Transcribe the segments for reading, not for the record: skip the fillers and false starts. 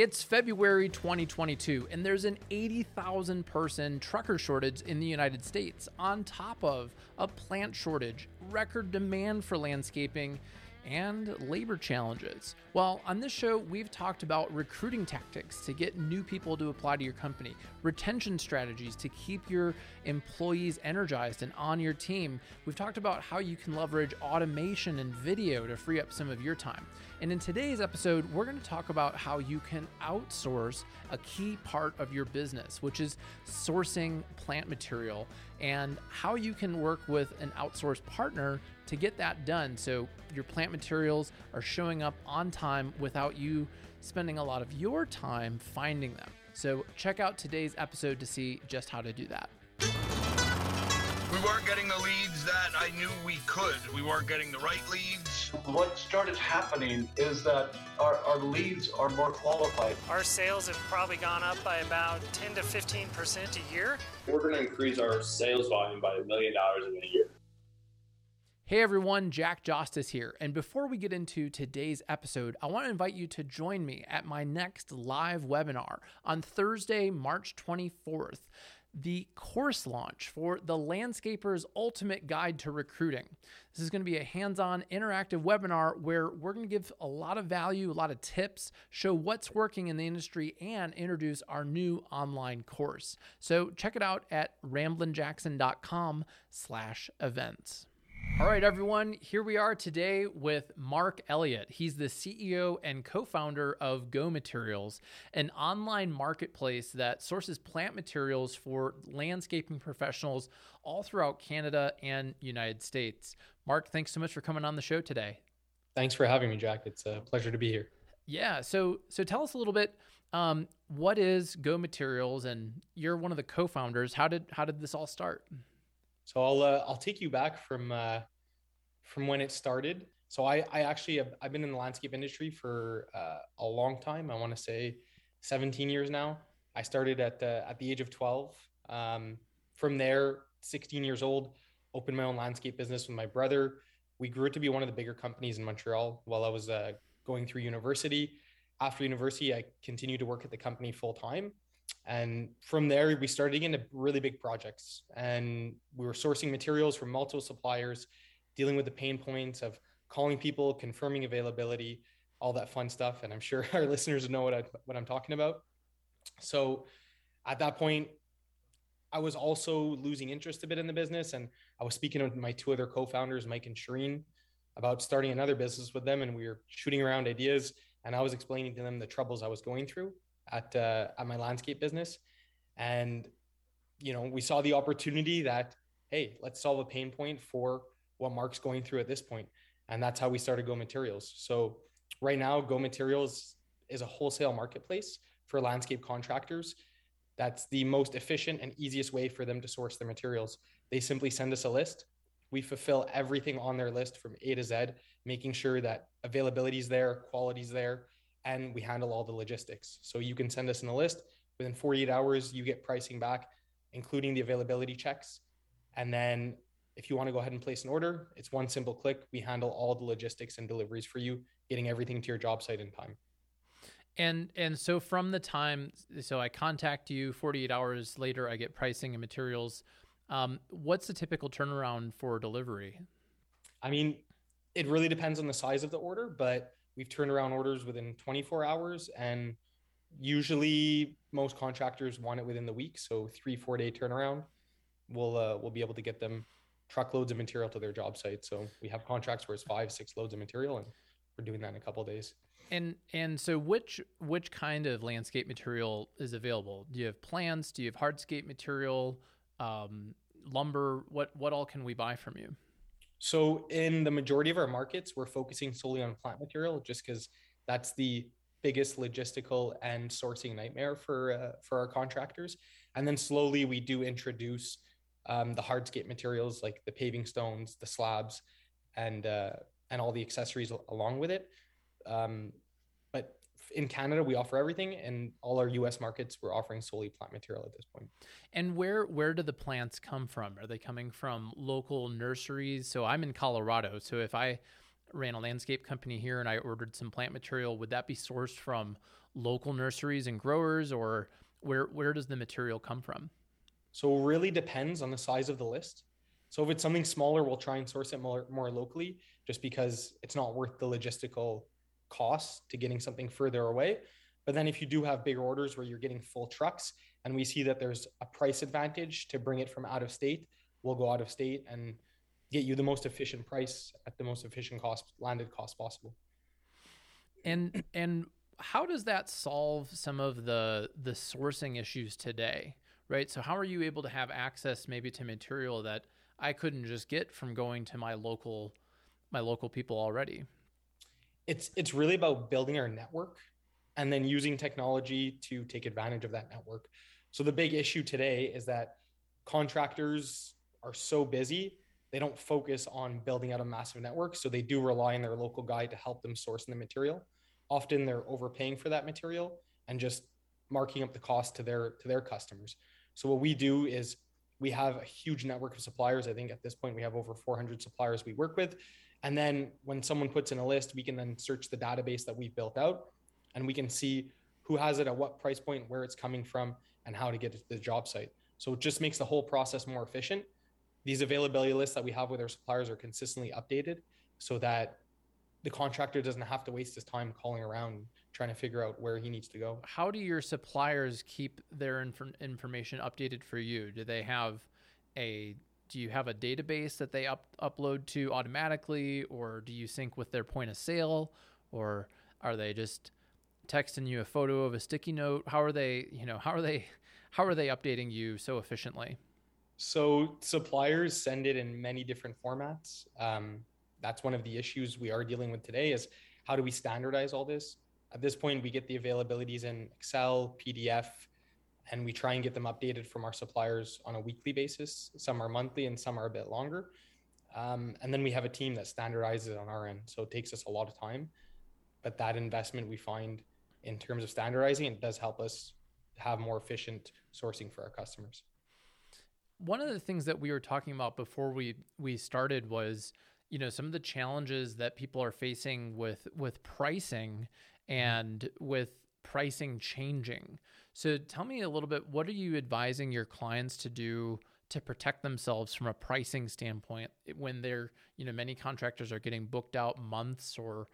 It's February 2022, and there's an 80,000 person trucker shortage in the United States on top of a plant shortage, record demand for landscaping, and labor challenges. Well, on this show, we've talked about recruiting tactics to get new people to apply to your company, retention strategies to keep your employees energized and on your team. We've talked about how you can leverage automation and video to free up some of your time. And in today's episode, we're going to talk about how you can outsource a key part of your business, which is sourcing plant material, and how you can work with an outsourced partner to get that done so your plant materials are showing up on time without you spending a lot of your time finding them. So check out today's episode to see just how to do that. We weren't getting the leads that I knew we could. We weren't getting the right leads. What started happening is that our leads are more qualified. Our sales have probably gone up by about 10 to 15% a year. We're going to increase our sales volume by $1 million in a year. Hey everyone, Jack Jostis here. And before we get into today's episode, I want to invite you to join me at my next live webinar on Thursday, March 24th, the course launch for The Landscaper's Ultimate Guide to Recruiting. This is going to be a hands-on interactive webinar where we're going to give a lot of value, a lot of tips, show what's working in the industry, and introduce our new online course. So check it out at ramblinjackson.com/events. All right, everyone, here we are today with Mark Elliott. He's the CEO and co-founder of Go Materials, an online marketplace that sources plant materials for landscaping professionals all throughout Canada and United States. Mark, thanks so much for coming on the show today. Thanks for having me, Jack. It's a pleasure to be here. Yeah, so tell us a little bit, what is Go Materials, and you're one of the co-founders. How did this all start? So I'll take you back from when it started. So I've been in the landscape industry for a long time. I want to say 17 years now. I started at the age of 12. From there, 16 years old, opened my own landscape business with my brother. We grew it to be one of the bigger companies in Montreal while I was going through university. After university, I continued to work at the company full time. And from there, we started getting into really big projects, and we were sourcing materials from multiple suppliers, dealing with the pain points of calling people, confirming availability, all that fun stuff. And I'm sure our listeners know what I'm talking about. So at that point, I was also losing interest a bit in the business. And I was speaking with my two other co-founders, Mike and Shereen, about starting another business with them. And we were shooting around ideas, and I was explaining to them the troubles I was going through at my landscape business. And, you know, we saw the opportunity that, hey, let's solve a pain point for what Mark's going through at this point. And that's how we started Go Materials. So right now, Go Materials is a wholesale marketplace for landscape contractors. That's the most efficient and easiest way for them to source their materials. They simply send us a list. We fulfill everything on their list from A to Z, making sure that availability is there, quality is there, and we handle all the logistics. So you can send us in a list. Within 48 hours, you get pricing back, including the availability checks. And then if you want to go ahead and place an order, it's one simple click. We handle all the logistics and deliveries for you, getting everything to your job site in time. And so from the time, so I contact you, 48 hours later, I get pricing and materials. What's the typical turnaround for delivery? I mean, it really depends on the size of the order, but we've turned around orders within 24 hours, and usually most contractors want it within the week. So 3-4 day turnaround, we'll be able to get them truckloads of material to their job site. So we have contracts where it's 5-6 loads of material, and we're doing that in a couple of days. And so which kind of landscape material is available? Do you have plants? Do you have hardscape material, lumber? What all can we buy from you? So in the majority of our markets, we're focusing solely on plant material, just because that's the biggest logistical and sourcing nightmare for our contractors. And then slowly we do introduce the hardscape materials like the paving stones, the slabs, and all the accessories along with it. But in Canada, we offer everything, and all our U.S. markets, we're offering solely plant material at this point. And where do the plants come from? Are they coming from local nurseries? So I'm in Colorado. So if I ran a landscape company here and I ordered some plant material, would that be sourced from local nurseries and growers, or where does the material come from? So it really depends on the size of the list. So if it's something smaller, we'll try and source it more locally, just because it's not worth the logistical cost to getting something further away. But then if you do have bigger orders where you're getting full trucks and we see that there's a price advantage to bring it from out of state, we'll go out of state and get you the most efficient price at the most efficient cost, landed cost possible. And how does that solve some of the sourcing issues today, right? So how are you able to have access maybe to material that I couldn't just get from going to my local people already? It's really about building our network and then using technology to take advantage of that network. So the big issue today is that contractors are so busy, they don't focus on building out a massive network. So they do rely on their local guy to help them source the material. Often they're overpaying for that material and just marking up the cost to their customers. So what we do is we have a huge network of suppliers. I think at this point we have over 400 suppliers we work with. And then when someone puts in a list, we can then search the database that we've built out and we can see who has it at what price point, where it's coming from, and how to get it to the job site. So it just makes the whole process more efficient. These availability lists that we have with our suppliers are consistently updated so that the contractor doesn't have to waste his time calling around trying to figure out where he needs to go. How do your suppliers keep their information updated for you? Do you have a database that they upload to automatically, or do you sync with their point of sale, or are they just texting you a photo of a sticky note? How are they updating you so efficiently? So suppliers send it in many different formats. That's one of the issues we are dealing with today is how do we standardize all this? At this point, we get the availabilities in Excel, PDF, and we try and get them updated from our suppliers on a weekly basis. Some are monthly and some are a bit longer. And then we have a team that standardizes on our end. So it takes us a lot of time, but that investment we find in terms of standardizing, it does help us have more efficient sourcing for our customers. One of the things that we were talking about before we started was, you know, some of the challenges that people are facing with pricing and with pricing changing. So tell me a little bit, what are you advising your clients to do to protect themselves from a pricing standpoint when they're, you know, many contractors are getting booked out months, or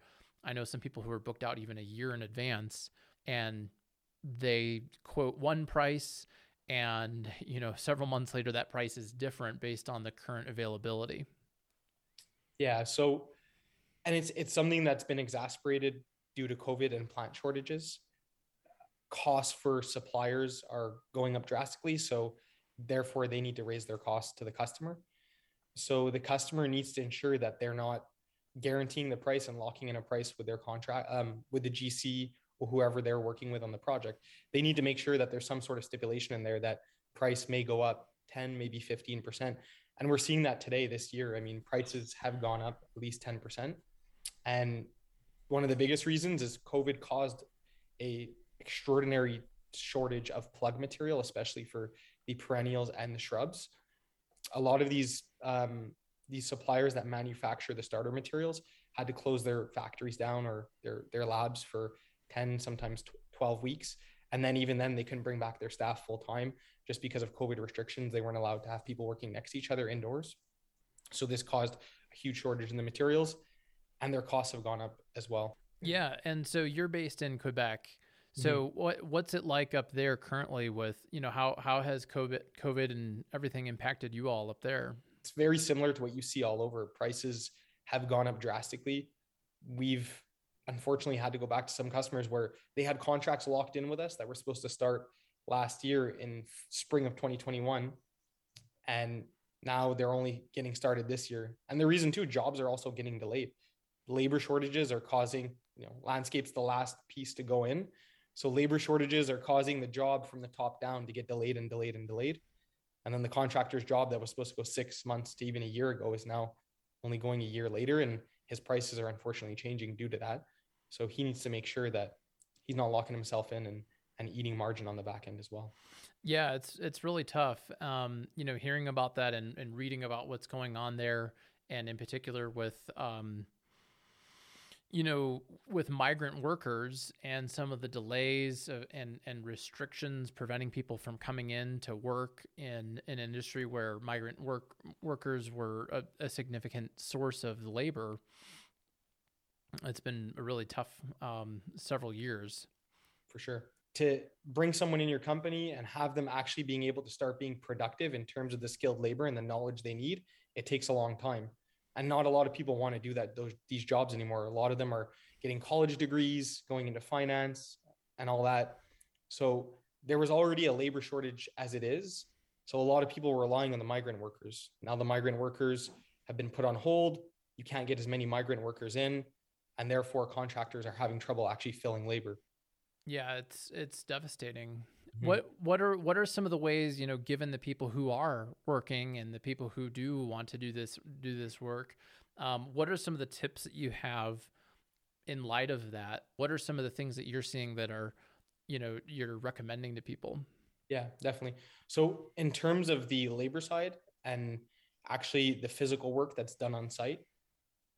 I know some people who are booked out even a year in advance, and they quote one price and, you know, several months later that price is different based on the current availability. Yeah. So, and it's something that's been exacerbated due to COVID and plant shortages. Costs for suppliers are going up drastically. So therefore they need to raise their costs to the customer. So the customer needs to ensure that they're not guaranteeing the price and locking in a price with their contract, with the GC or whoever they're working with on the project. They need to make sure that there's some sort of stipulation in there that price may go up 10, maybe 15%. And we're seeing that today, this year. I mean, prices have gone up at least 10%. And one of the biggest reasons is COVID caused a extraordinary shortage of plug material, especially for the perennials and the shrubs. A lot of these suppliers that manufacture the starter materials had to close their factories down or their labs for 10, sometimes 12 weeks. And then even then they couldn't bring back their staff full time just because of COVID restrictions. They weren't allowed to have people working next to each other indoors. So this caused a huge shortage in the materials, and their costs have gone up as well. Yeah. And so you're based in Quebec. So mm-hmm. What's it like up there currently with, you know, how has COVID and everything impacted you all up there? It's very similar to what you see all over. Prices have gone up drastically. We've unfortunately had to go back to some customers where they had contracts locked in with us that were supposed to start last year in spring of 2021. And now they're only getting started this year. And the reason too, jobs are also getting delayed. Labor shortages are causing, you know, landscape's the last piece to go in. So labor shortages are causing the job from the top down to get delayed and delayed and delayed. And then the contractor's job that was supposed to go 6 months to even a year ago is now only going a year later. And his prices are unfortunately changing due to that. So he needs to make sure that he's not locking himself in and eating margin on the back end as well. Yeah, it's really tough. You know, hearing about that and reading about what's going on there, and in particular with you know, with migrant workers and some of the delays and restrictions preventing people from coming in to work in an industry where migrant workers were a significant source of labor, it's been a really tough several years. For sure. To bring someone in your company and have them actually being able to start being productive in terms of the skilled labor and the knowledge they need, it takes a long time. And not a lot of people want to do that, these jobs anymore. A lot of them are getting college degrees, going into finance and all that. So there was already a labor shortage as it is. So a lot of people were relying on the migrant workers. Now the migrant workers have been put on hold. You can't get as many migrant workers in, and therefore contractors are having trouble actually filling labor. Yeah, it's devastating. Mm-hmm. What are some of the ways, you know, given the people who are working and the people who do want to do this work, what are some of the tips that you have in light of that? What are some of the things that you're seeing that are, you know, you're recommending to people? Yeah, definitely. So in terms of the labor side and actually the physical work that's done on site,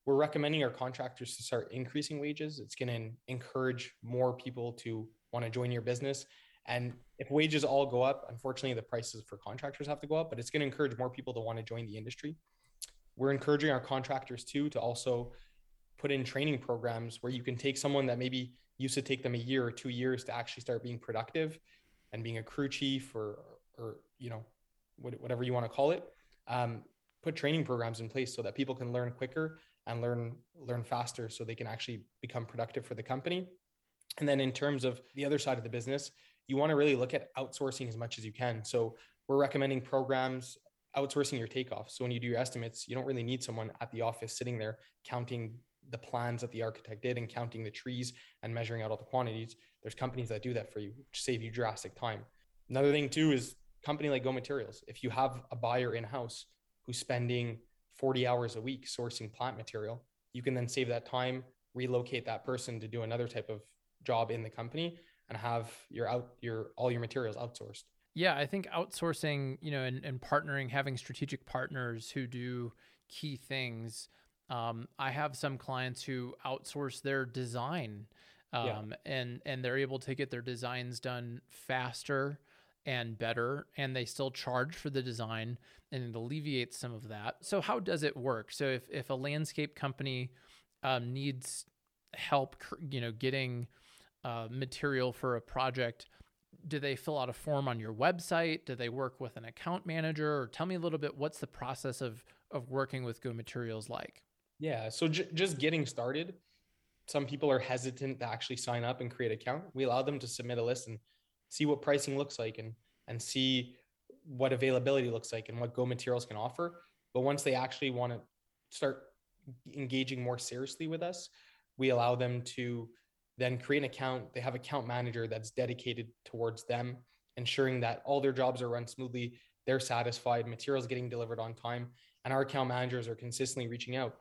we're recommending our contractors to start increasing wages. It's going to encourage more people to want to join your business. And if wages all go up, unfortunately, the prices for contractors have to go up, but it's going to encourage more people to want to join the industry. We're encouraging our contractors too to also put in training programs where you can take someone that maybe used to take them a year or 2 years to actually start being productive and being a crew chief or you know, whatever you want to call it. Put training programs in place so that people can learn quicker and learn faster so they can actually become productive for the company. And then in terms of the other side of the business, you want to really look at outsourcing as much as you can. So we're recommending programs, outsourcing your takeoff. So when you do your estimates, you don't really need someone at the office sitting there counting the plans that the architect did and counting the trees and measuring out all the quantities. There's companies that do that for you, which save you drastic time. Another thing too is company like Go Materials. If you have a buyer in-house who's spending 40 hours a week sourcing plant material, you can then save that time, relocate that person to do another type of job in the company and have all your materials outsourced. Yeah, I think outsourcing, you know, and partnering, having strategic partners who do key things. I have some clients who outsource their design and they're able to get their designs done faster and better, and they still charge for the design, and it alleviates some of that. So how does it work? So if a landscape company needs help, you know, getting material for a project, do they fill out a form on your website? Do they work with an account manager? Or tell me a little bit, what's the process of working with Go Materials like? Yeah, so just getting started, some people are hesitant to actually sign up and create an account. We allow them to submit a list and see what pricing looks like and see what availability looks like and what Go Materials can offer. But once they actually want to start engaging more seriously with us, we allow them to then create an account. They have an account manager that's dedicated towards them, ensuring that all their jobs are run smoothly, they're satisfied, materials getting delivered on time, and our account managers are consistently reaching out.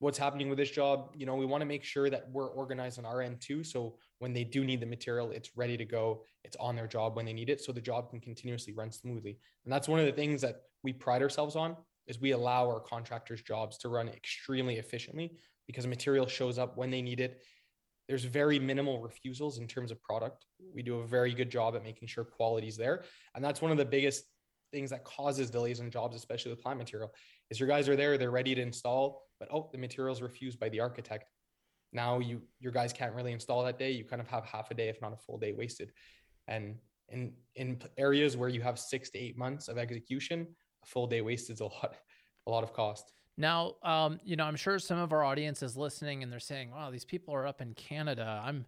What's happening with this job? You know, we want to make sure that we're organized on our end too. So when they do need the material, it's ready to go. It's on their job when they need it. So the job can continuously run smoothly. And that's one of the things that we pride ourselves on, is we allow our contractors' jobs to run extremely efficiently because material shows up when they need it. There's very minimal refusals in terms of product. We do a very good job at making sure quality is there. And that's one of the biggest things that causes delays in jobs, especially with plant material, is your guys are there, they're ready to install, but the material's refused by the architect. Now your guys can't really install that day. You kind of have half a day, if not a full day wasted. And in areas where you have 6 to 8 months of execution, a full day wasted is a lot of cost. Now, you know, I'm sure some of our audience is listening and they're saying, wow, these people are up in Canada. I'm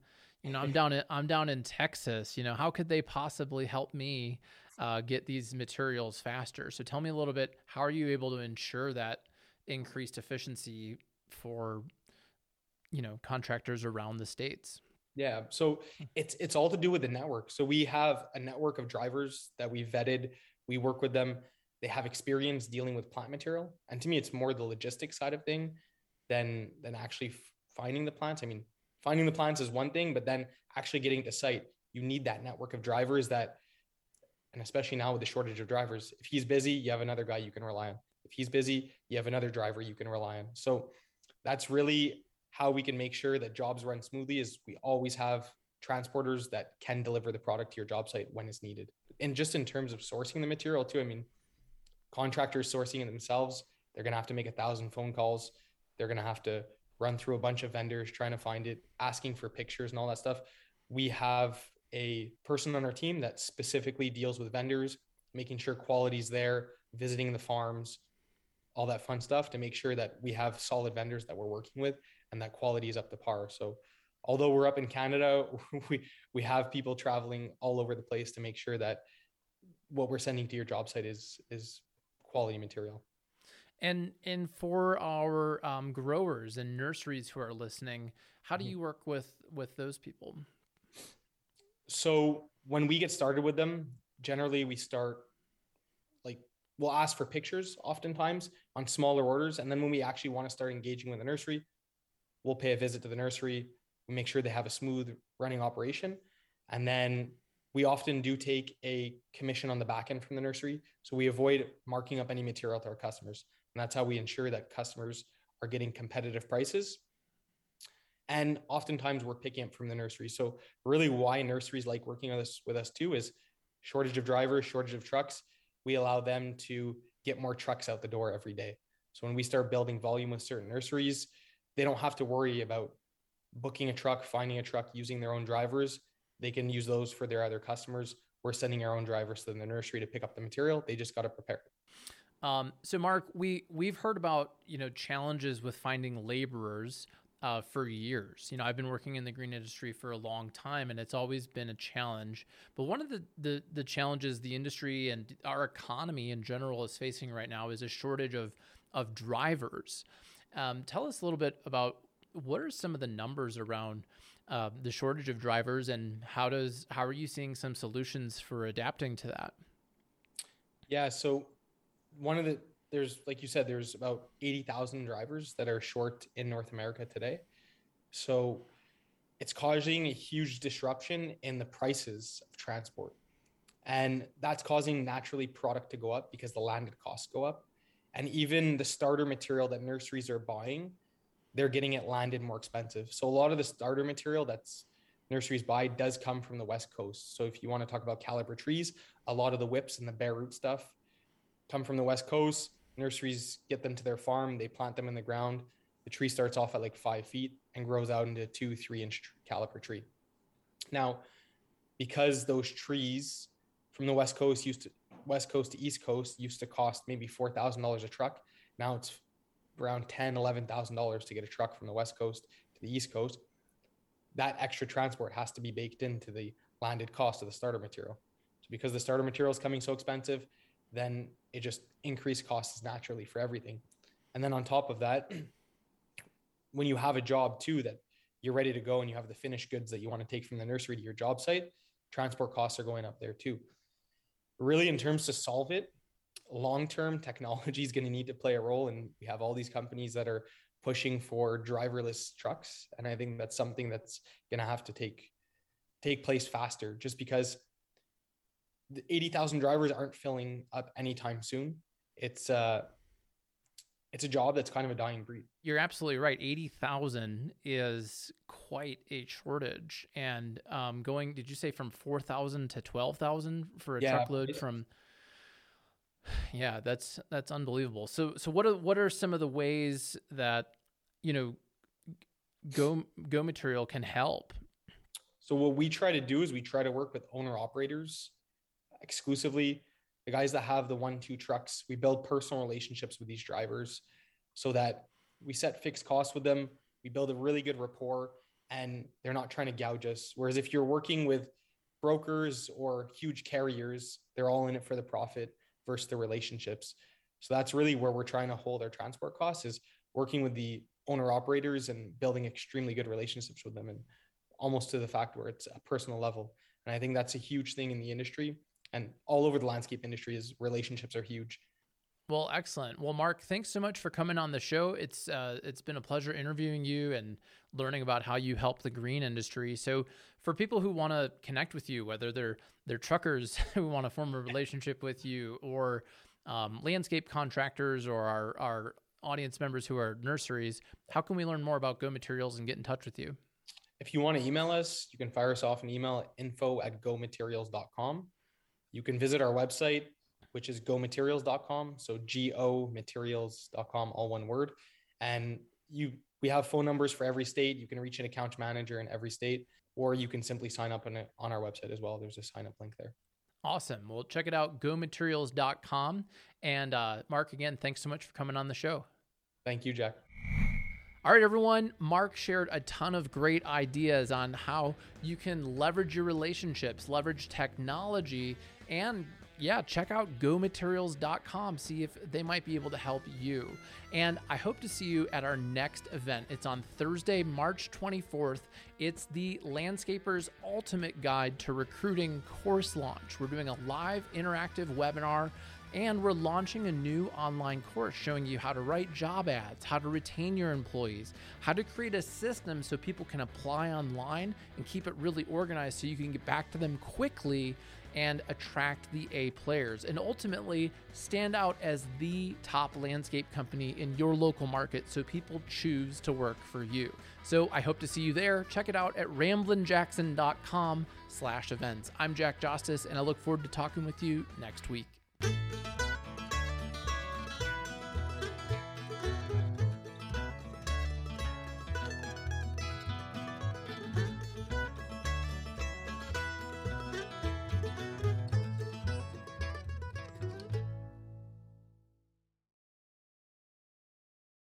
down in Texas, you know, how could they possibly help me get these materials faster? So tell me a little bit, how are you able to ensure that increased efficiency for, you know, contractors around the states? Yeah. So it's all to do with the network. So we have a network of drivers that we vetted. We work with them. They have experience dealing with plant material. And to me, it's more the logistics side of thing than actually finding the plants. I mean, finding the plants is one thing, but then actually getting to site, you need that network of drivers that, and especially now with the shortage of drivers, if he's busy, you have another guy you can rely on. If he's busy, you have another driver you can rely on. So that's really how we can make sure that jobs run smoothly is we always have transporters that can deliver the product to your job site when it's needed. And just in terms of sourcing the material too, I mean, contractors sourcing it themselves, they're going to have to make 1,000 phone calls. They're going to have to run through a bunch of vendors, trying to find it, asking for pictures and all that stuff. We have a person on our team that specifically deals with vendors, making sure quality's there, visiting the farms, all that fun stuff to make sure that we have solid vendors that we're working with and that quality is up to par. So although we're up in Canada, we have people traveling all over the place to make sure that what we're sending to your job site is quality material. And for our growers and nurseries who are listening, how do you work with those people? So when we get started with them, generally we start, we'll ask for pictures oftentimes on smaller orders. And then when we actually want to start engaging with the nursery, we'll pay a visit to the nursery. We make sure they have a smooth running operation. And then we often do take a commission on the back end from the nursery. So we avoid marking up any material to our customers. And that's how we ensure that customers are getting competitive prices. And oftentimes we're picking up from the nursery. So really why nurseries like working with us too is shortage of drivers, shortage of trucks. We allow them to get more trucks out the door every day. So when we start building volume with certain nurseries, they don't have to worry about booking a truck, finding a truck, using their own drivers. They can use those for their other customers. We're sending our own drivers to the nursery to pick up the material. They just got to prepare. So Mark, we've heard about, challenges with finding laborers for years. I've been working in the green industry for a long time, and it's always been a challenge. But one of the challenges the industry and our economy in general is facing right now is a shortage of drivers. Tell us a little bit about what are some of the numbers around the shortage of drivers, and how are you seeing some solutions for adapting to that? Yeah, so there's, like you said, there's about 80,000 drivers that are short in North America today. So it's causing a huge disruption in the prices of transport. And that's causing naturally product to go up because the landed costs go up. And even the starter material that nurseries are buying, they're getting it landed more expensive. So a lot of the starter material that's nurseries buy does come from the West Coast. So if you want to talk about caliber trees, a lot of the whips and the bare root stuff come from the West Coast. Nurseries get them to their farm. They plant them in the ground. The tree starts off at 5 feet and grows out into 2-3 inch caliper tree. Now, because those trees from the West Coast to East Coast used to cost maybe $4,000 a truck. Now it's around $10,000, $11,000 to get a truck from the West Coast to the East Coast. That extra transport has to be baked into the landed cost of the starter material. So because the starter material is coming so expensive, then it just increased costs naturally for everything. And then on top of that, when you have a job too, that you're ready to go and you have the finished goods that you want to take from the nursery to your job site, transport costs are going up there too. Really, in terms to solve it, long-term technology is going to need to play a role. And we have all these companies that are pushing for driverless trucks. And I think that's something that's going to have to take place faster, just because the 80,000 drivers aren't filling up anytime soon. It's a job that's kind of a dying breed. You're absolutely right. 80,000 is quite a shortage. And did you say from 4,000 to 12,000 for a truckload from... Yeah, that's unbelievable. So what are some of the ways that, Go Material can help? So what we try to do is we try to work with owner operators exclusively, the guys that have the 1-2 trucks. We build personal relationships with these drivers so that we set fixed costs with them. We build a really good rapport and they're not trying to gouge us. Whereas if you're working with brokers or huge carriers, they're all in it for the profit versus the relationships. So that's really where we're trying to hold our transport costs, is working with the owner operators and building extremely good relationships with them, and almost to the fact where it's a personal level. And I think that's a huge thing in the industry and all over the landscape industry, is relationships are huge. Well, excellent. Well, Mark, thanks so much for coming on the show. It's been a pleasure interviewing you and learning about how you help the green industry. So for people who want to connect with you, whether they're truckers who want to form a relationship with you, or landscape contractors, or our audience members who are nurseries, how can we learn more about Go Materials and get in touch with you? If you want to email us, you can fire us off an email at info@gomaterials.com. You can visit our website, which is gomaterials.com. So gomaterials.com, all one word. And we have phone numbers for every state. You can reach an account manager in every state, or you can simply sign up on our website as well. There's a sign up link there. Awesome. Well, check it out, gomaterials.com. And Mark, again, thanks so much for coming on the show. Thank you, Jack. All right, everyone. Mark shared a ton of great ideas on how you can leverage your relationships, leverage technology, and yeah, check out gomaterials.com. See if they might be able to help you. And I hope to see you at our next event. It's on Thursday, March 24th. It's the Landscaper's Ultimate Guide to Recruiting course launch. We're doing a live interactive webinar, and we're launching a new online course showing you how to write job ads, how to retain your employees, how to create a system so people can apply online and keep it really organized so you can get back to them quickly and attract the A players and ultimately stand out as the top landscape company in your local market so people choose to work for you. So I hope to see you there. Check it out at ramblinjackson.com/events. I'm Jack Jostis, and I look forward to talking with you next week.